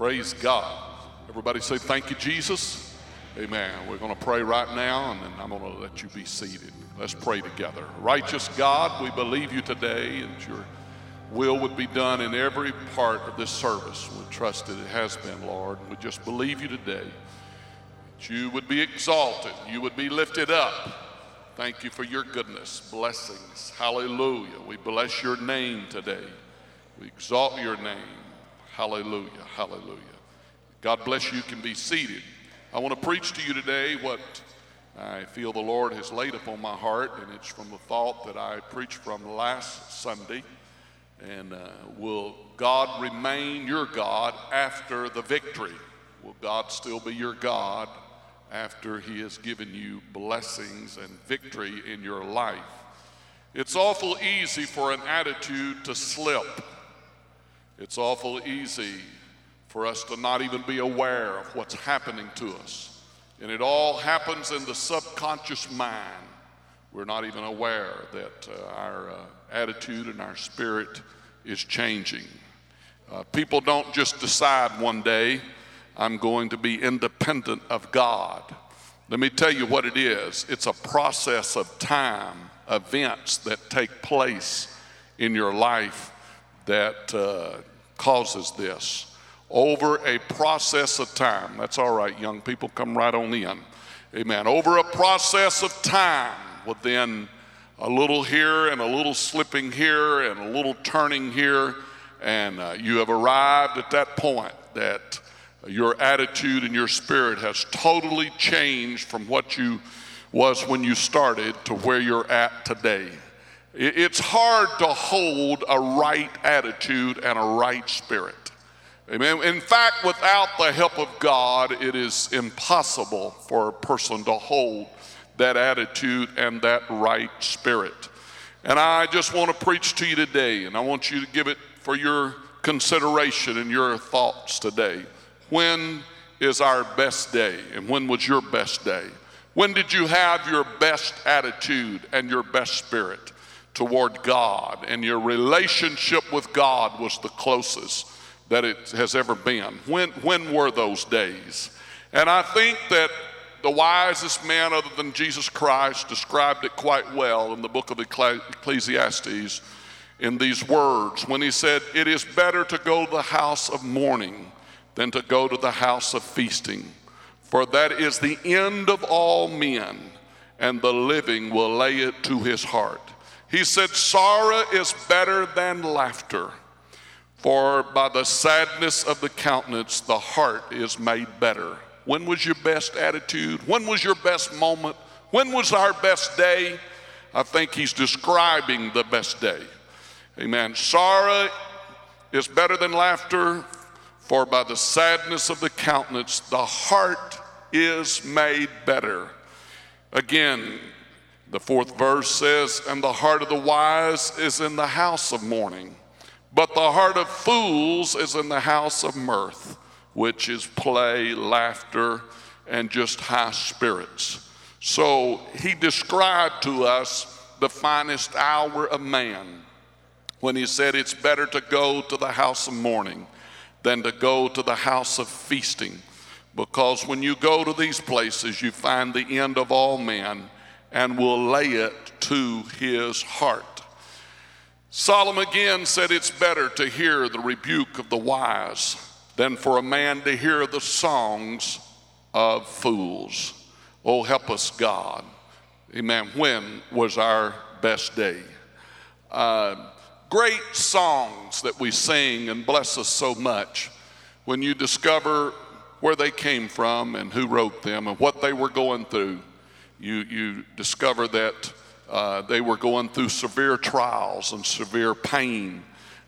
Praise God. Everybody say, thank you, Jesus. Amen. We're going to pray right now, and then I'm going to let you be seated. Let's pray together. Righteous God, we believe you today that your will would be done in every part of this service. We trust that it has been, Lord. We just believe you today that you would be exalted. You would be lifted up. Thank you for your goodness, blessings. Hallelujah. We bless your name today. We exalt your name. Hallelujah. Hallelujah. God bless you. You can be seated. I want to preach to you today what I feel the Lord has laid upon my heart, and it's from the thought that I preached from last Sunday. And will God remain your God after the victory? Will God still be your God after he has given you blessings and victory in your life? It's awful easy for an attitude to slip. It's awful easy for us to not even be aware of what's happening to us. And it all happens in the subconscious mind. We're not even aware that our attitude and our spirit is changing. People don't just decide one day, I'm going to be independent of God. Let me tell you what it is. It's a process of time, events that take place in your life that causes this. Over a process of time. That's all right, young people, come right on in. Amen. Over a process of time, within a little here and a little slipping here and a little turning here, and you have arrived at that point that your attitude and your spirit has totally changed from what you was when you started to where you're at today. It's hard to hold a right attitude and a right spirit. Amen. In fact, without the help of God, it is impossible for a person to hold that attitude and that right spirit. And I just want to preach to you today, and I want you to give it for your consideration and your thoughts today. When is our best day, and when was your best day? When did you have your best attitude and your best spirit toward God, and your relationship with God was the closest that it has ever been? When were those days? And I think that the wisest man other than Jesus Christ described it quite well in the book of Ecclesiastes in these words when he said, it is better to go to the house of mourning than to go to the house of feasting, for that is the end of all men, and the living will lay it to his heart. He said, sorrow is better than laughter, for by the sadness of the countenance, the heart is made better. When was your best attitude? When was your best moment? When was our best day? I think he's describing the best day. Amen. Sorrow is better than laughter, for by the sadness of the countenance, the heart is made better. Again, the fourth verse says, and the heart of the wise is in the house of mourning, but the heart of fools is in the house of mirth, which is play, laughter, and just high spirits. So he described to us the finest hour of man when he said it's better to go to the house of mourning than to go to the house of feasting, because when you go to these places, you find the end of all men and will lay it to his heart. Solomon again said it's better to hear the rebuke of the wise than for a man to hear the songs of fools. Oh, help us, God. Amen. When was our best day? Great songs that we sing and bless us so much, when you discover where they came from and who wrote them and what they were going through, you discover that they were going through severe trials and severe pain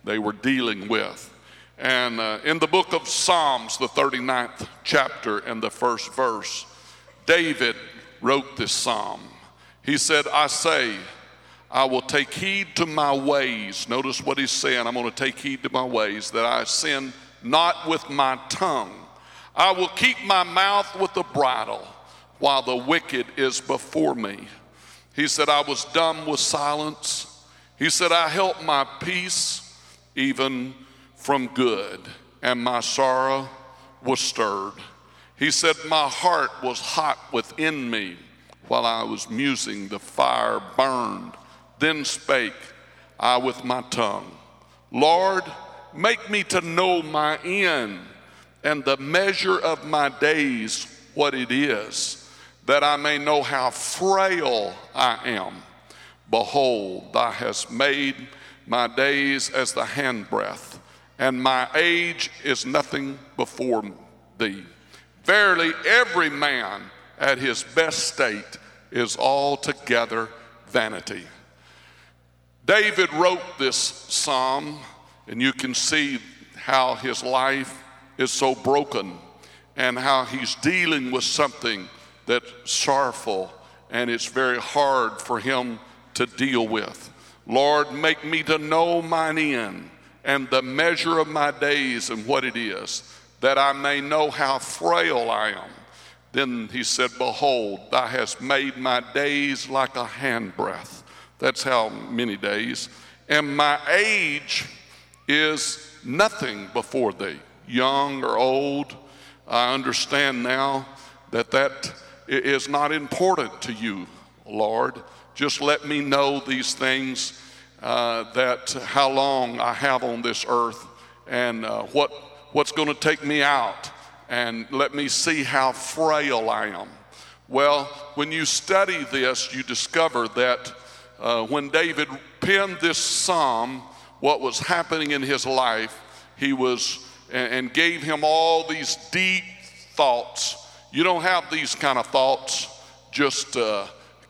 they were dealing with. And in the book of Psalms, the 39th chapter and the first verse, David wrote this psalm. He said, I will take heed to my ways. Notice what he's saying. I'm going to take heed to my ways, that I sin not with my tongue. I will keep my mouth with a bridle while the wicked is before me. He said, I was dumb with silence. He said, I held my peace even from good, and my sorrow was stirred. He said, my heart was hot within me while I was musing, the fire burned. Then spake I with my tongue, Lord, make me to know my end, and the measure of my days what it is, that I may know how frail I am. Behold, thou hast made my days as the handbreadth, and my age is nothing before thee. Verily, every man at his best state is altogether vanity. David wrote this psalm, and you can see how his life is so broken and how he's dealing with something that's sorrowful, and it's very hard for him to deal with. Lord, make me to know mine end and the measure of my days and what it is, that I may know how frail I am. Then he said, behold, thou hast made my days like a handbreadth. That's how many days. And my age is nothing before thee. Young or old, I understand now that is not important to you, Lord. Just let me know these things, that how long I have on this earth, and what's going to take me out, and let me see how frail I am. Well, when you study this, you discover that when David penned this psalm, what was happening in his life, he was, and gave him all these deep thoughts. You don't have these kind of thoughts just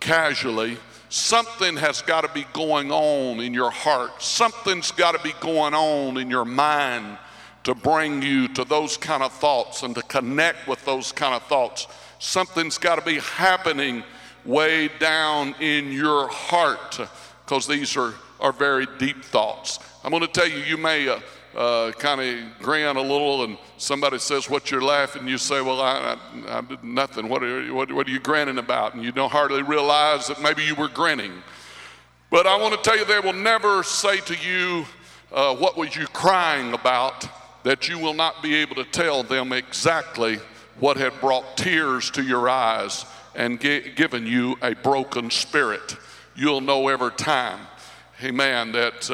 casually. Something has got to be going on in your heart. Something's got to be going on in your mind to bring you to those kind of thoughts and to connect with those kind of thoughts. Something's got to be happening way down in your heart, because these are very deep thoughts. I'm going to tell you, you may kind of grin a little, and somebody says, what you're laughing? You say, well, I did nothing. What are you grinning about? And you don't hardly realize that maybe you were grinning. But I want to tell you, they will never say to you, what was you crying about, that you will not be able to tell them exactly what had brought tears to your eyes and given you a broken spirit. You'll know every time. Amen, that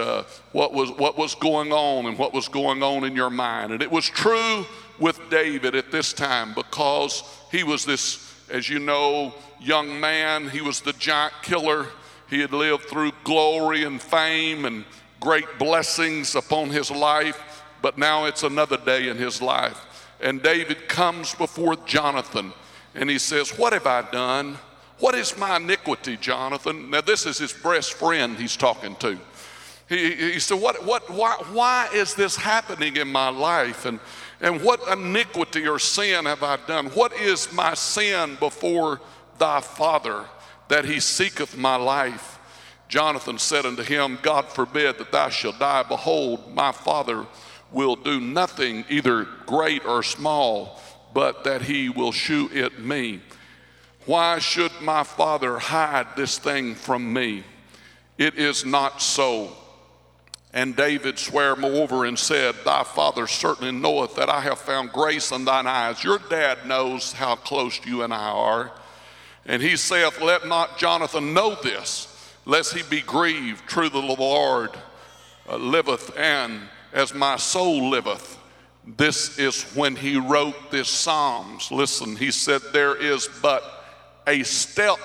what was going on and what was going on in your mind. And it was true with David at this time, because he was this, as you know, young man. He was the giant killer. He had lived through glory and fame and great blessings upon his life, but now it's another day in his life. And David comes before Jonathan, and he says, what have I done? What is my iniquity, Jonathan? Now, this is his best friend he's talking to. He said, why is this happening in my life? And what iniquity or sin have I done? What is my sin before thy father, that he seeketh my life? Jonathan said unto him, God forbid that thou shalt die. Behold, my father will do nothing, either great or small, but that he will shew it me. Why should my father hide this thing from me? It is not so. And David sware moreover and said, thy father certainly knoweth that I have found grace in thine eyes. Your dad knows how close you and I are. And he saith, let not Jonathan know this, lest he be grieved. True, the Lord liveth, and as my soul liveth. This is when he wrote this Psalms. Listen, he said, there is but a step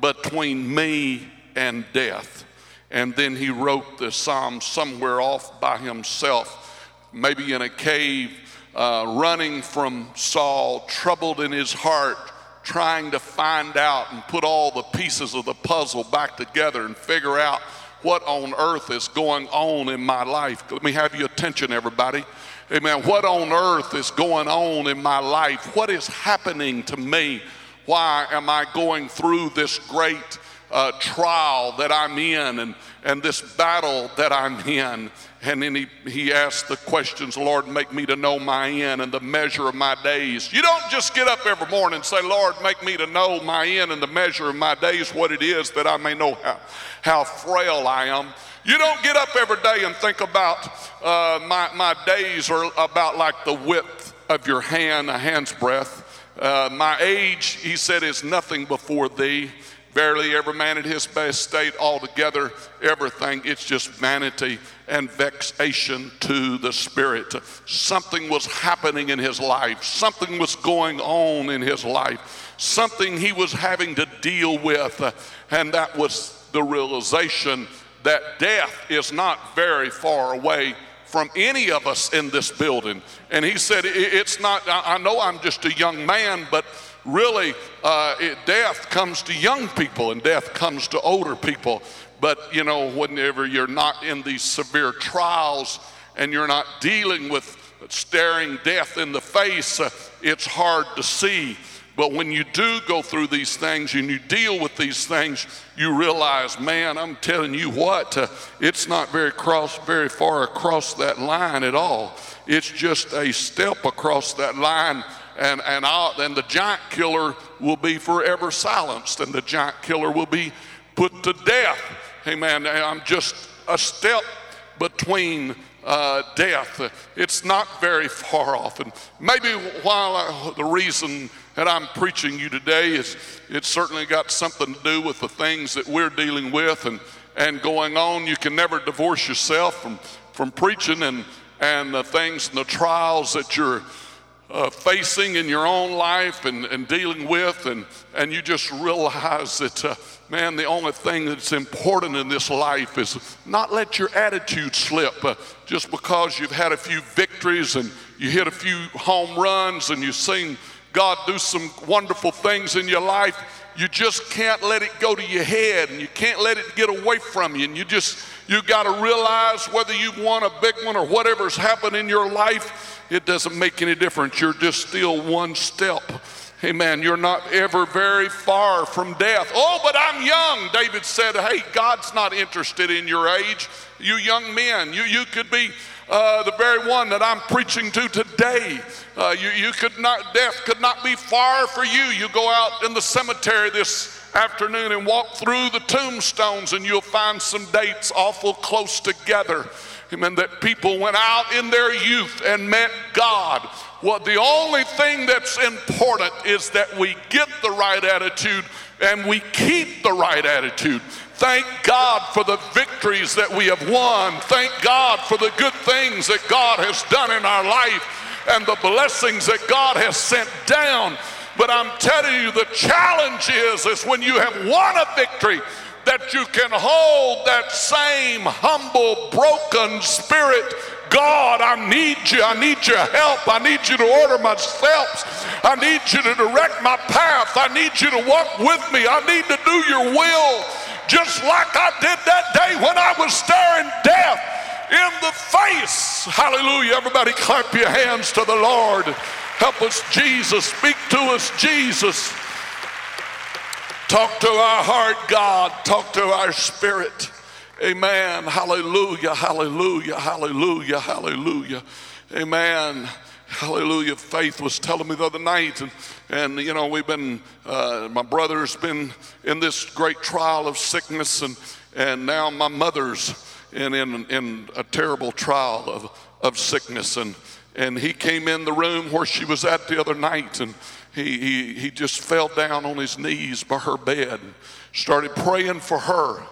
between me and death. And then he wrote the Psalm somewhere off by himself, maybe in a cave, running from Saul, troubled in his heart, trying to find out and put all the pieces of the puzzle back together and figure out what on earth is going on in my life. Let me have your attention, everybody. Amen. What on earth is going on in my life? What is happening to me? Why am I going through this great trial that I'm in, and this battle that I'm in? And then he asked the questions, Lord, make me to know my end and the measure of my days. You don't just get up every morning and say, Lord, make me to know my end and the measure of my days, what it is, that I may know how frail I am. You don't get up every day and think about my days are about like the width of your hand, a hand's breadth. My age, he said, is nothing before thee. Verily, every man at his best state altogether, everything, it's just vanity and vexation to the spirit. Something was happening in his life. Something was going on in his life. Something he was having to deal with. And that was the realization that death is not very far away from any of us in this building. And he said, it's not, I know I'm just a young man, but really death comes to young people and death comes to older people. But you know, whenever you're not in these severe trials and you're not dealing with staring death in the face, it's hard to see. But when you do go through these things and you deal with these things, you realize, man, I'm telling you what, it's not very far across that line at all. It's just a step across that line, and the giant killer will be forever silenced, and the giant killer will be put to death. Hey, man, I'm just a step between death. It's not very far off. And maybe the reason that I'm preaching you today is it's certainly got something to do with the things that we're dealing with and going on. You can never divorce yourself from preaching and the things and the trials that you're facing in your own life and dealing with, and you just realize that man, the only thing that's important in this life is not let your attitude slip. Just because you've had a few victories and you hit a few home runs and you've seen God do some wonderful things in your life, you just can't let it go to your head, and you can't let it get away from you. And you got to realize whether you've won a big one or whatever's happened in your life, it doesn't make any difference. You're just still one step. Amen. You're not ever very far from death. Oh, but I'm young. David said, hey, God's not interested in your age. You young men, you could be the very one that I'm preaching to today. Death could not be far for you. You go out in the cemetery this afternoon and walk through the tombstones and you'll find some dates awful close together. Amen. That people went out in their youth and met God. Well, the only thing that's important is that we get the right attitude and we keep the right attitude. Thank God for the victories that we have won. Thank God for the good things that God has done in our life and the blessings that God has sent down. But I'm telling you, the challenge is when you have won a victory, that you can hold that same humble, broken spirit. God, I need you. I need your help. I need you to order my steps. I need you to direct my path. I need you to walk with me. I need to do your will, just like I did that day when I was staring death in the face. Hallelujah. Everybody clap your hands to the Lord. Help us, Jesus. Speak to us, Jesus. Talk to our heart, God. Talk to our spirit. Amen. Hallelujah, hallelujah, hallelujah, hallelujah. Amen. Hallelujah. Faith was telling me the other night, and you know, we've been, my brother's been in this great trial of sickness, and now my mother's in a terrible trial of sickness. And he came in the room where she was at the other night, and he just fell down on his knees by her bed and started praying for her.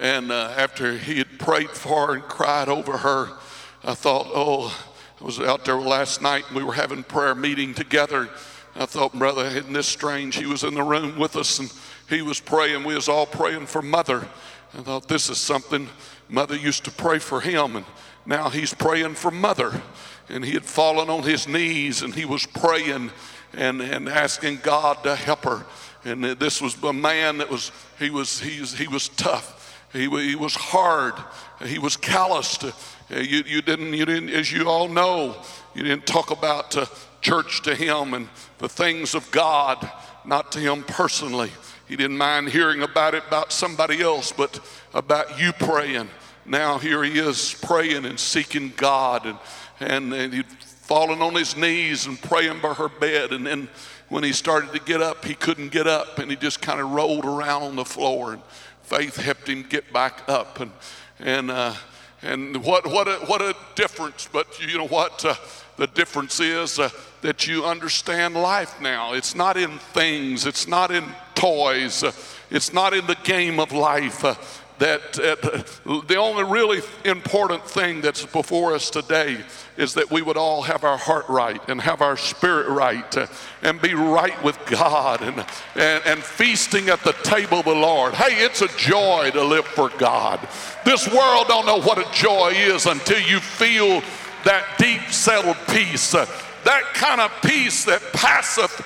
And after he had prayed for her and cried over her, I thought, I was out there last night and we were having prayer meeting together. I thought, brother, isn't this strange? He was in the room with us and he was praying. We was all praying for mother. I thought, this is something. Mother used to pray for him, and now he's praying for mother. And he had fallen on his knees and he was praying and asking God to help her. And this was a man that was, he was tough. He was hard. He was calloused. You didn't, as you all know, you didn't talk about church to him and the things of God, not to him personally. He didn't mind hearing about it about somebody else, but about you praying. Now here he is praying and seeking God, and he'd fallen on his knees and praying by her bed, and then when he started to get up, he couldn't get up, and he just kind of rolled around on the floor, and faith helped him get back up, and And what a difference. But you know what the difference is? That you understand life now. It's not in things. It's not in toys. It's not in the game of life. The only really important thing that's before us today is that we would all have our heart right and have our spirit right and be right with God and feasting at the table of the Lord. Hey, it's a joy to live for God. This world don't know what a joy is until you feel that deep settled peace, that kind of peace that passeth.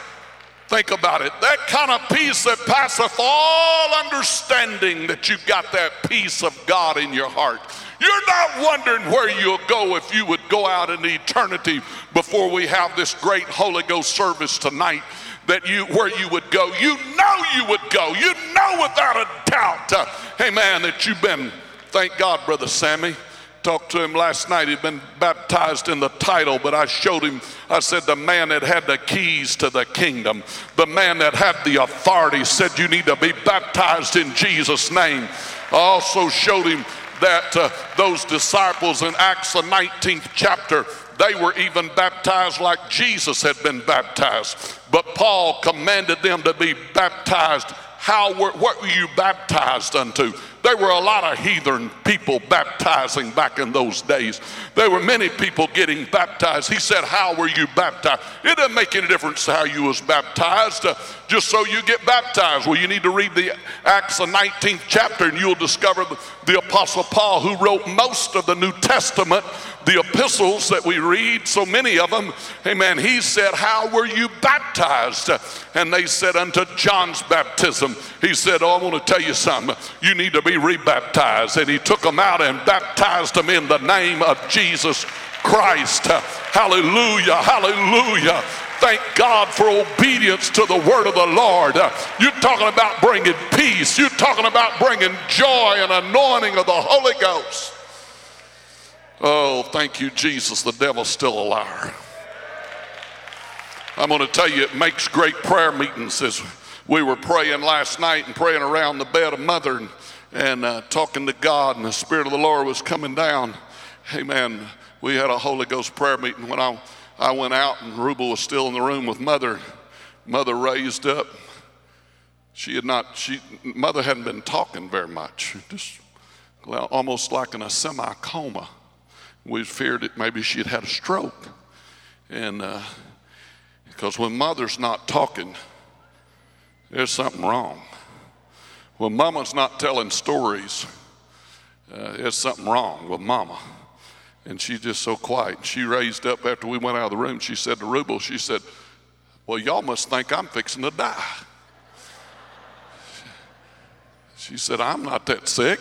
Think about it. That kind of peace that passeth all understanding, that you've got that peace of God in your heart. You're not wondering where you'll go if you would go out in eternity before we have this great Holy Ghost service tonight, where you would go. You know you would go. You know without a doubt, amen, that you've been, thank God, Brother Sammy. Talked to him last night. He'd been baptized in the title, but I showed him, I said, the man that had the keys to the kingdom, the man that had the authority, said you need to be baptized in Jesus' name. I also showed him that those disciples in Acts, the 19th chapter, they were even baptized like Jesus had been baptized. But Paul commanded them to be baptized. What were you baptized unto? There were a lot of heathen people baptizing back in those days. There were many people getting baptized. He said, how were you baptized? It doesn't make any difference how you was baptized, just so you get baptized. Well, you need to read the Acts, the 19th chapter, and you'll discover the Apostle Paul, who wrote most of the New Testament, the epistles that we read, so many of them, amen. He said, how were you baptized? And they said, unto John's baptism. He said, oh, I want to tell you something. You need to be rebaptized. And he took them out and baptized them in the name of Jesus Christ. Hallelujah, hallelujah. Thank God for obedience to the word of the Lord. You're talking about bringing peace. You're talking about bringing joy and anointing of the Holy Ghost. Oh, thank you, Jesus. The devil's still a liar. I'm going to tell you, it makes great prayer meetings. As we were praying last night and praying around the bed of mother and talking to God, and the Spirit of the Lord was coming down. Amen. We had a Holy Ghost prayer meeting when I went out, and Rubel was still in the room with mother. Mother raised up. Mother hadn't been talking very much, just almost like in a semi-coma. We feared that maybe she'd had a stroke. And because when mother's not talking, there's something wrong. When mama's not telling stories, there's something wrong with mama. And she's just so quiet. She raised up after we went out of the room. She said to Rubel, she said, well, y'all must think I'm fixing to die. She said, I'm not that sick.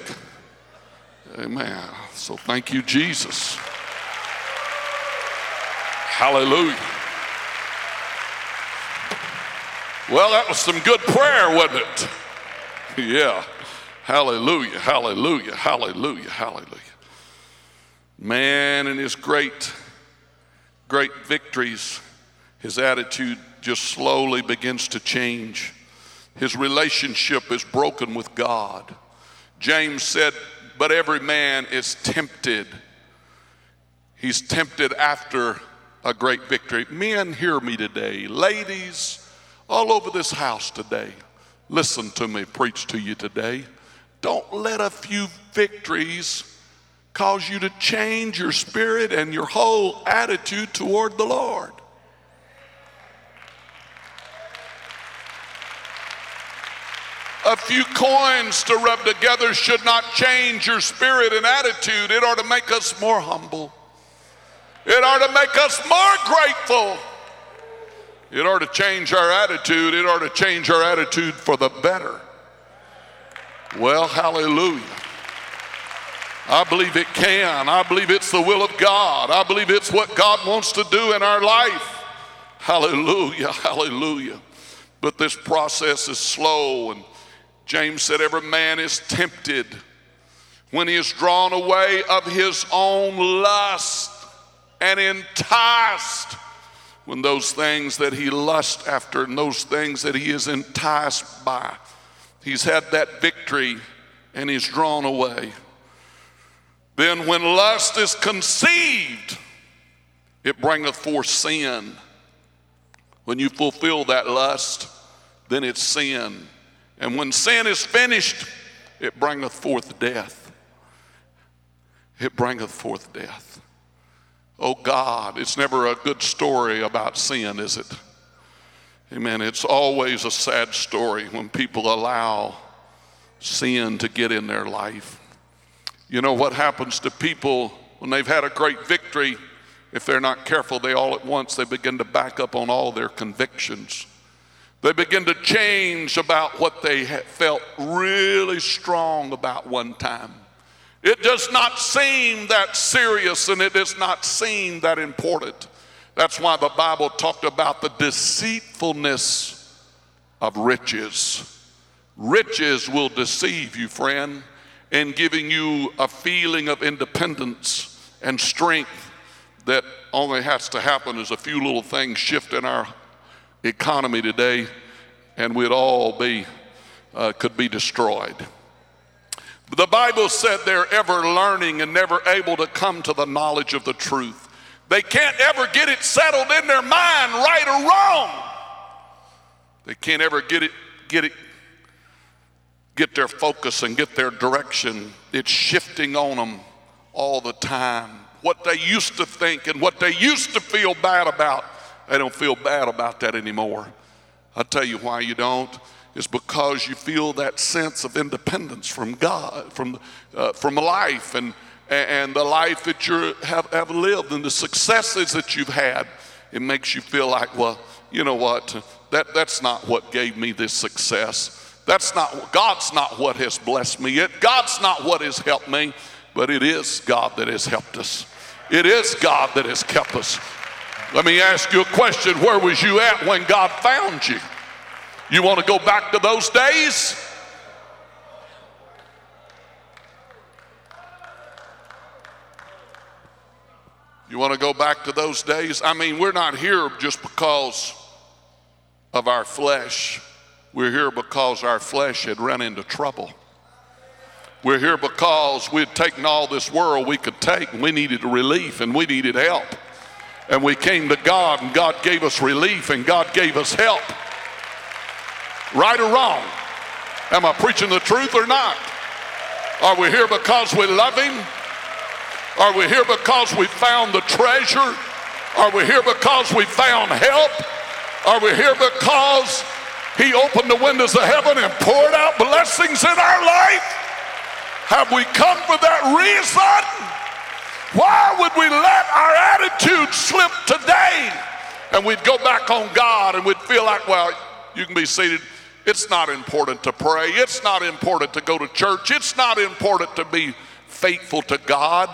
Amen. So thank you, Jesus. Hallelujah. Well, that was some good prayer, wasn't it? Yeah. Hallelujah, hallelujah, hallelujah, hallelujah. Man, in his great, great victories, his attitude just slowly begins to change. His relationship is broken with God. James said, but every man is tempted. He's tempted after a great victory. Men, hear me today. Ladies, all over this house today, listen to me, preach to you today. Don't let a few victories cause you to change your spirit and your whole attitude toward the Lord. A few coins to rub together should not change your spirit and attitude. It ought to make us more humble. It ought to make us more grateful. It ought to change our attitude. It ought to change our attitude for the better. Well, hallelujah. I believe it can. I believe it's the will of God. I believe it's what God wants to do in our life. Hallelujah, hallelujah. But this process is slow, and James said, every man is tempted when he is drawn away of his own lust and enticed. When those things that he lusts after and those things that he is enticed by, he's had that victory and he's drawn away. Then when lust is conceived, it bringeth forth sin. When you fulfill that lust, then it's sin. And when sin is finished, it bringeth forth death. It bringeth forth death. Oh God, it's never a good story about sin, is it? Amen. It's always a sad story when people allow sin to get in their life. You know what happens to people when they've had a great victory? If they're not careful, they all at once, they begin to back up on all their convictions. They begin to change about what they felt really strong about one time. It does not seem that serious, and it does not seem that important. That's why the Bible talked about the deceitfulness of riches. Riches will deceive you, friend, in giving you a feeling of independence and strength that only has to happen is a few little things shift in our economy today, and we'd all be could be destroyed. But the Bible said they're ever learning and never able to come to the knowledge of the truth. They can't ever get it settled in their mind, right or wrong. They can't ever get their focus and get their direction. It's shifting on them all the time. What they used to think and what they used to feel bad about, they don't feel bad about that anymore. I'll tell you why you don't. It's because you feel that sense of independence from God, from life, and the life that you have lived and the successes that you've had. It makes you feel like, well, you know what, that's not what gave me this success. God's not what has blessed me yet. God's not what has helped me, but it is God that has helped us. It is God that has kept us. Let me ask you a question. Where was you at when God found you? You want to go back to those days? You want to go back to those days? I mean, we're not here just because of our flesh. We're here because our flesh had run into trouble. We're here because we'd taken all this world we could take, and we needed relief and we needed help. And we came to God, and God gave us relief and God gave us help. Right or wrong? Am I preaching the truth or not? Are we here because we love Him? Are we here because we found the treasure? Are we here because we found help? Are we here because He opened the windows of heaven and poured out blessings in our life? Have we come for that reason? Why would we let our attitude slip today? And we'd go back on God and we'd feel like, well, you can be seated. It's not important to pray. It's not important to go to church. It's not important to be faithful to God.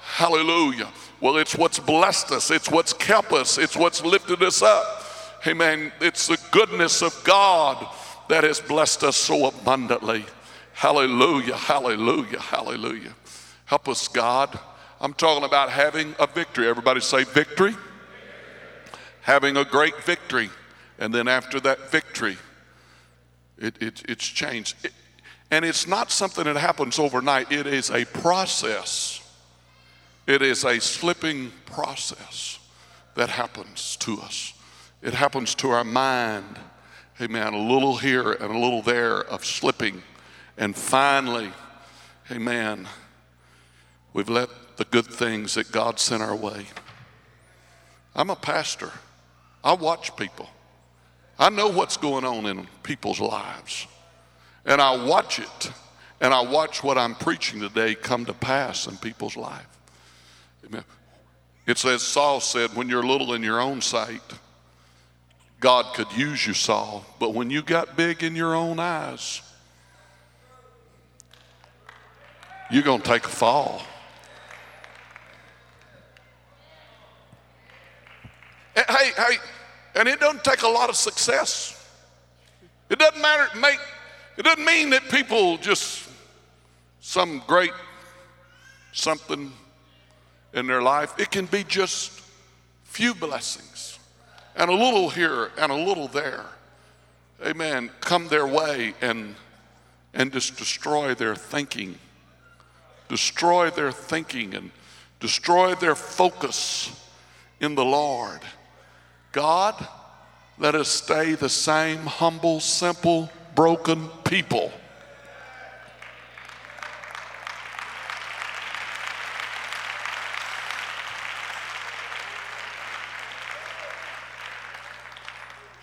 Hallelujah. Well, it's what's blessed us. It's what's kept us. It's what's lifted us up. Amen. It's the goodness of God that has blessed us so abundantly. Hallelujah, hallelujah, hallelujah. Help us, God. I'm talking about having a victory. Everybody say victory. Having a great victory. And then after that victory, it's changed. And it's not something that happens overnight. It is a process. It is a slipping process that happens to us. It happens to our mind, amen, a little here and a little there of slipping. And finally, amen, we've let the good things that God sent our way. I'm a pastor. I watch people. I know what's going on in people's lives. And I watch it. And I watch what I'm preaching today come to pass in people's life. Amen. It says, Saul said, when you're little in your own sight, God could use you, Saul, but when you got big in your own eyes, you're going to take a fall. Hey, and it doesn't take a lot of success. It doesn't matter, it doesn't mean that people just some great something in their life. It can be just few blessings. And a little here and a little there, amen, come their way and just destroy their thinking destroy their thinking and destroy their focus in the Lord. God, let us stay the same humble, simple, broken people.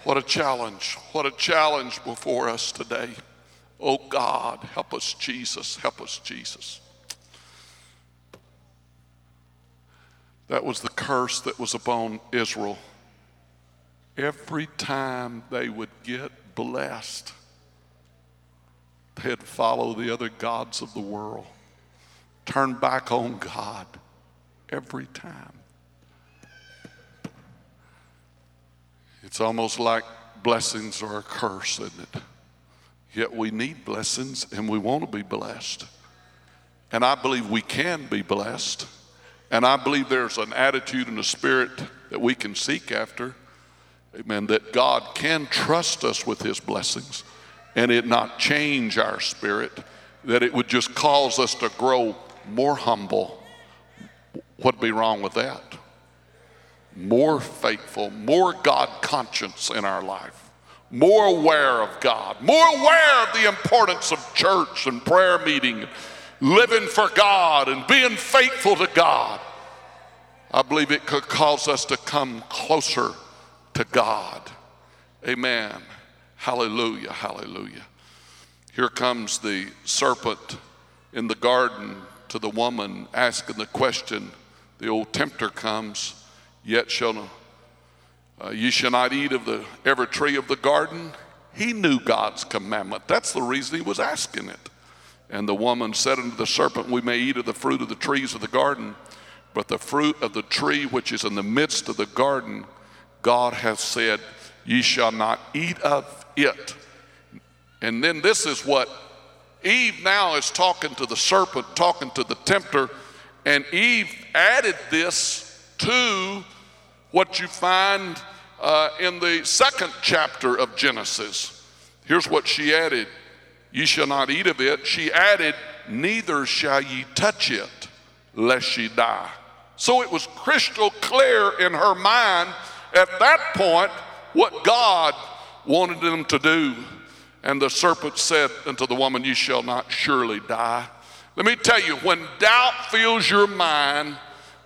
What a challenge before us today. Oh God, help us, Jesus, help us, Jesus. That was the curse that was upon Israel. Every time they would get blessed, they'd follow the other gods of the world, turn back on God every time. It's almost like blessings are a curse, isn't it? Yet we need blessings and we want to be blessed. And I believe we can be blessed. And I believe there's an attitude and a spirit that we can seek after, amen, that God can trust us with his blessings and it not change our spirit, that it would just cause us to grow more humble. What'd be wrong with that? More faithful, more God conscious in our life, more aware of God, more aware of the importance of church and prayer meeting, living for God and being faithful to God. I believe it could cause us to come closer to God. Amen. Hallelujah, hallelujah. Here comes the serpent in the garden to the woman asking the question. The old tempter comes. Yet ye shall not eat of every tree of the garden. He knew God's commandment. That's the reason he was asking it. And the woman said unto the serpent, we may eat of the fruit of the trees of the garden, but the fruit of the tree which is in the midst of the garden, God hath said, ye shall not eat of it. And then this is what Eve now is talking to the serpent, talking to the tempter, and Eve added this to what you find in the second chapter of Genesis. Here's what she added. Ye shall not eat of it. She added, neither shall ye touch it, lest ye die. So it was crystal clear in her mind at that point what God wanted them to do. And the serpent said unto the woman, you shall not surely die. Let me tell you, when doubt fills your mind,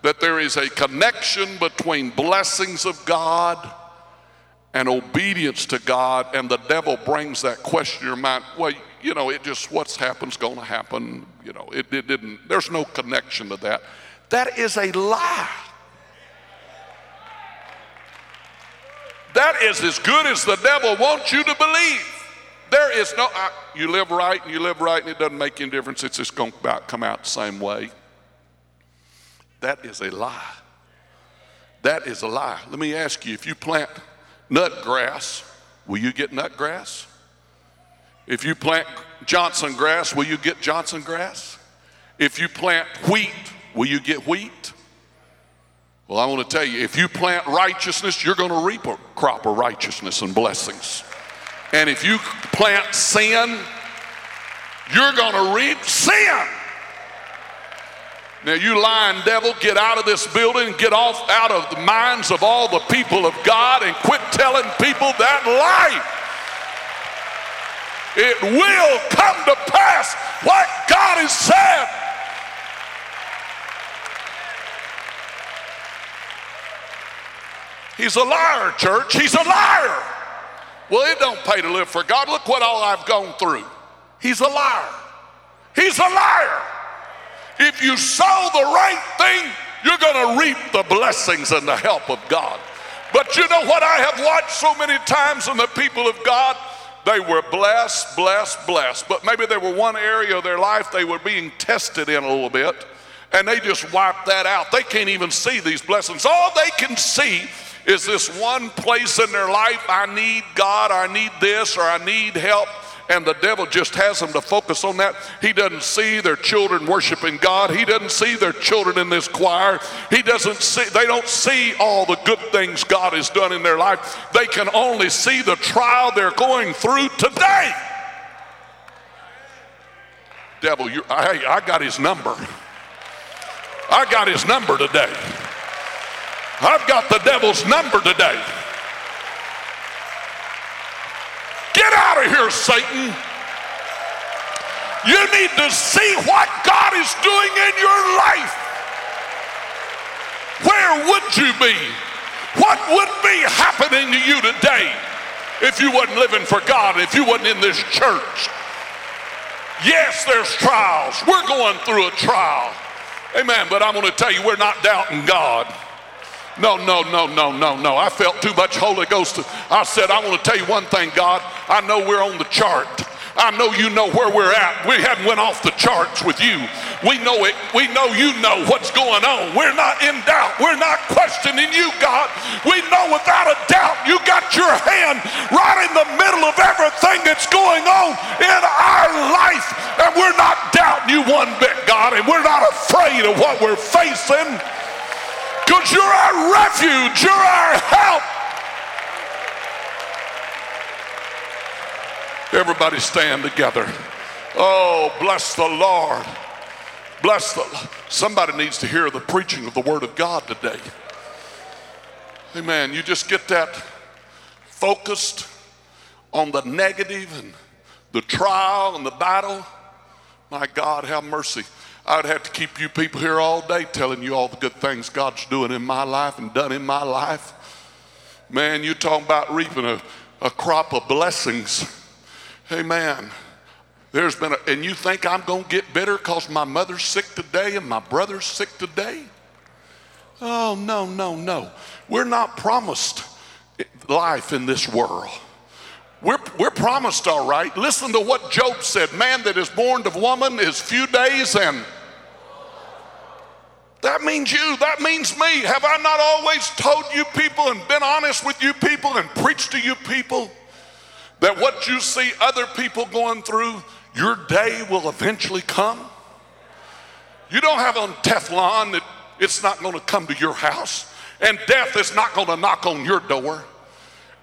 that there is a connection between blessings of God and obedience to God, and the devil brings that question to your mind. Well, you know, it just, what's happened's going to happen. You know, it didn't, there's no connection to that. That is a lie. That is as good as the devil wants you to believe. There is no, you live right and you live right and it doesn't make any difference. It's just going to come out the same way. That is a lie. That is a lie. Let me ask you, if you plant nut grass, will you get nut grass? If you plant Johnson grass, will you get Johnson grass? If you plant wheat, will you get wheat? Well, I want to tell you, if you plant righteousness, you're going to reap a crop of righteousness and blessings. And if you plant sin, you're going to reap sin. Now you lying devil, get out of this building, get off out of the minds of all the people of God and quit telling people that lie. It will come to pass what God has said. He's a liar, church. He's a liar. Well, it don't pay to live for God. Look what all I've gone through. He's a liar. He's a liar. If you sow the right thing, you're going to reap the blessings and the help of God. But you know what I have watched so many times in the people of God? They were blessed, blessed, blessed. But maybe there were one area of their life they were being tested in a little bit, and they just wiped that out. They can't even see these blessings. All they can see is this one place in their life, I need God, I need this, or I need help. And the devil just has them to focus on that. He doesn't see their children worshiping God. He doesn't see their children in this choir. They don't see all the good things God has done in their life. They can only see the trial they're going through today. devil, I got his number. I got his number today. I've got the devil's number today. Get out of here, Satan. You need to see what God is doing in your life. Where would you be? What would be happening to you today if you wasn't living for God, if you wasn't in this church? Yes, there's trials. We're going through a trial. Amen. But I'm going to tell you, we're not doubting God. No. I felt too much Holy Ghost. I said, I want to tell you one thing, God. I know we're on the chart. I know you know where we're at. We haven't went off the charts with you. We know it. We know you know what's going on. We're not in doubt. We're not questioning you, God. We know without a doubt you got your hand right in the middle of everything that's going on in our life. And we're not doubting you one bit, God. And we're not afraid of what we're facing, because you're our refuge. You're our help. Everybody stand together. Oh, bless the Lord. Bless the Lord. Somebody needs to hear the preaching of the Word of God today. Amen. You just get that focused on the negative and the trial and the battle. My God, have mercy. I'd have to keep you people here all day telling you all the good things God's doing in my life and done in my life. Man, you're talking about reaping a crop of blessings. Amen. There's been and you think I'm going to get bitter because my mother's sick today and my brother's sick today? Oh, no. We're not promised life in this world. We're promised, all right. Listen to what Job said. Man that is born of woman is few days, and that means you. That means me. Have I not always told you people and been honest with you people and preached to you people that what you see other people going through, your day will eventually come? You don't have on Teflon that it's not going to come to your house, and death is not going to knock on your door,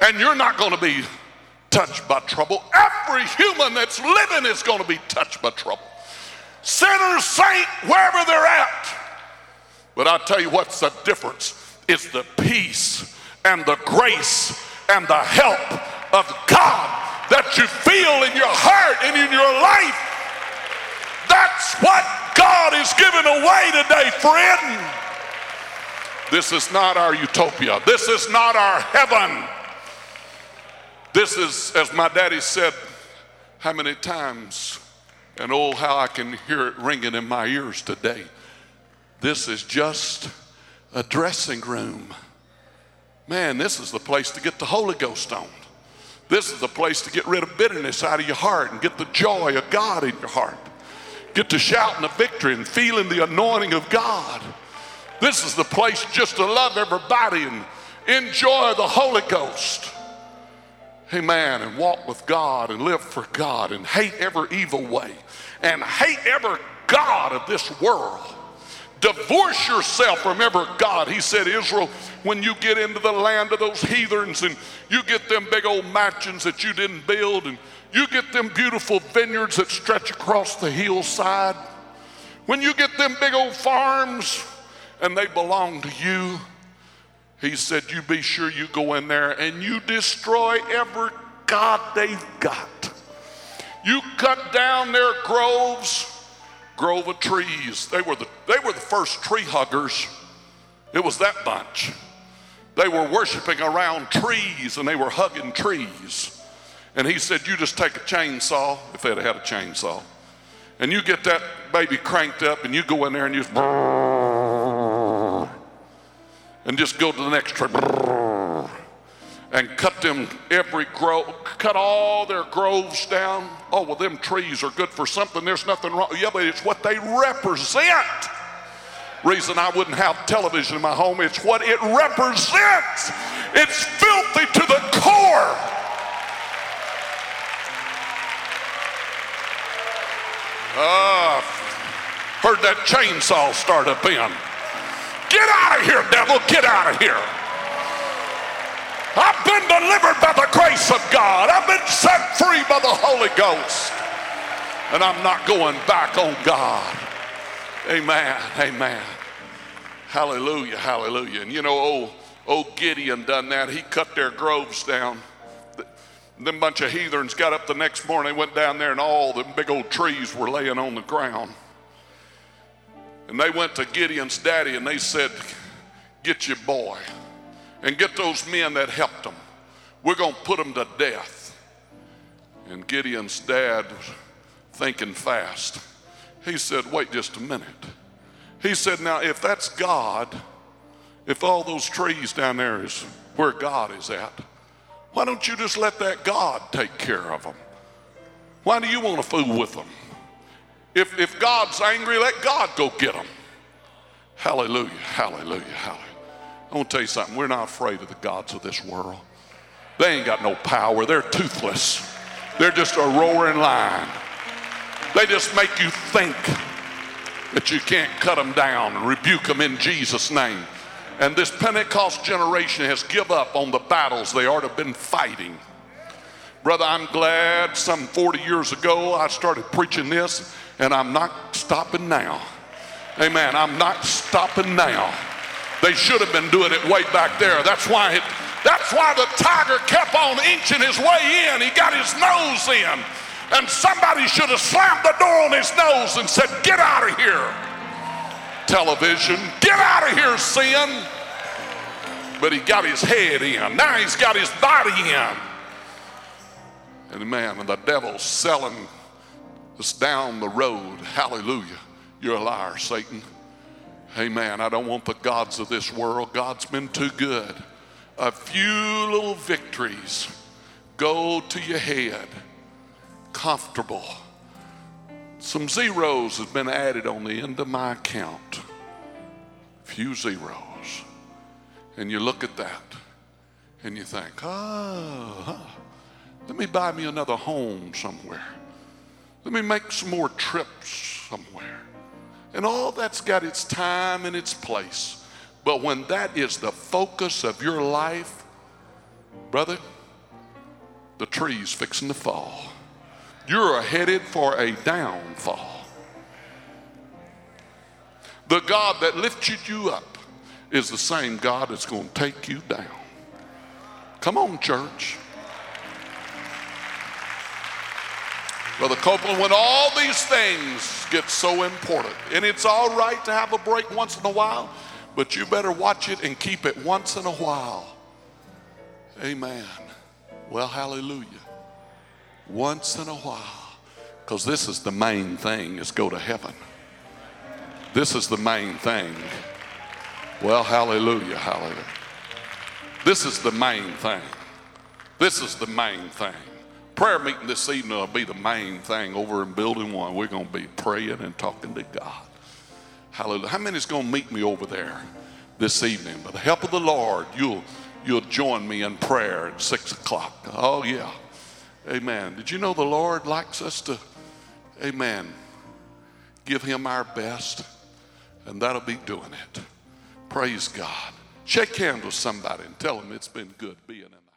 and you're not going to be touched by trouble. Every human that's living is going to be touched by trouble. Sinner, saint, wherever they're at. But I tell you what's the difference. It's the peace and the grace and the help of God that you feel in your heart and in your life. That's what God is giving away today, friend. This is not our utopia. This is not our heaven. This is, as my daddy said, how many times, and oh, how I can hear it ringing in my ears today. This is just a dressing room. Man, this is the place to get the Holy Ghost on. This is the place to get rid of bitterness out of your heart and get the joy of God in your heart. Get to shouting the victory and feeling the anointing of God. This is the place just to love everybody and enjoy the Holy Ghost. Amen. And walk with God and live for God and hate every evil way and hate every god of this world. Divorce yourself from every god. He said, Israel, when you get into the land of those heathens and you get them big old mansions that you didn't build and you get them beautiful vineyards that stretch across the hillside, when you get them big old farms and they belong to you, he said, you be sure you go in there and you destroy every god they've got. You cut down their grove of trees. They were the first tree huggers. It was that bunch. They were worshiping around trees and they were hugging trees. And he said, you just take a chainsaw, if they'd had a chainsaw, and you get that baby cranked up and you go in there and you just and just go to the next tree and cut them every grove, cut all their groves down. Oh, well, them trees are good for something. There's nothing wrong. Yeah, but it's what they represent. Reason I wouldn't have television in my home, it's what it represents. It's filthy to the core. Heard that chainsaw start up in. Get out of here, devil. Get out of here. I've been delivered by the grace of God. I've been set free by the Holy Ghost. and I'm not going back on God. Amen, amen. Hallelujah, hallelujah. And you know, old Gideon done that. He cut their groves down. Them bunch of heathens got up the next morning, they went down there, and all the big old trees were laying on the ground. And they went to Gideon's daddy and they said, get your boy and get those men that helped him. We're going to put them to death. And Gideon's dad was thinking fast. He said, wait just a minute. He said, now if that's God, if all those trees down there is where God is at, why don't you just let that God take care of them? Why do you want to fool with them? If God's angry, let God go get them. Hallelujah, hallelujah, hallelujah. I want to tell you something. We're not afraid of the gods of this world. They ain't got no power. They're toothless. They're just a roaring lion. They just make you think that you can't cut them down and rebuke them in Jesus' name. And this Pentecost generation has given up on the battles they ought to have been fighting. Brother, I'm glad some 40 years ago I started preaching this, and I'm not stopping now. Amen. I'm not stopping now. They should have been doing it way back there. That's why the tiger kept on inching his way in. He got his nose in. And somebody should have slammed the door on his nose and said, get out of here, television. Get out of here, sin. But he got his head in. Now he's got his body in. And man, the devil's selling us down the road. Hallelujah. You're a liar, Satan. Amen. I don't want the gods of this world. God's been too good. A few little victories go to your head. Comfortable. Some zeros have been added on the end of my account. A few zeros. And you look at that and you think, let me buy me another home somewhere. Let me make some more trips somewhere. And all that's got its time and its place. But when that is the focus of your life, brother, the tree's fixing to fall. You're headed for a downfall. The God that lifted you up is the same God that's going to take you down. Come on, church. Brother Copeland, when all these things get so important, and it's all right to have a break once in a while, but you better watch it and keep it once in a while. Amen. Well, hallelujah. Once in a while, because this is the main thing, is go to heaven. This is the main thing. Well, hallelujah, hallelujah. This is the main thing. This is the main thing. Prayer meeting this evening will be the main thing over in building one. We're going to be praying and talking to God. Hallelujah. How many is going to meet me over there this evening? By the help of the Lord, you'll join me in prayer at 6:00. Oh, yeah. Amen. Did you know the Lord likes us to, amen, give him our best, and that'll be doing it. Praise God. Shake hands with somebody and tell them it's been good being in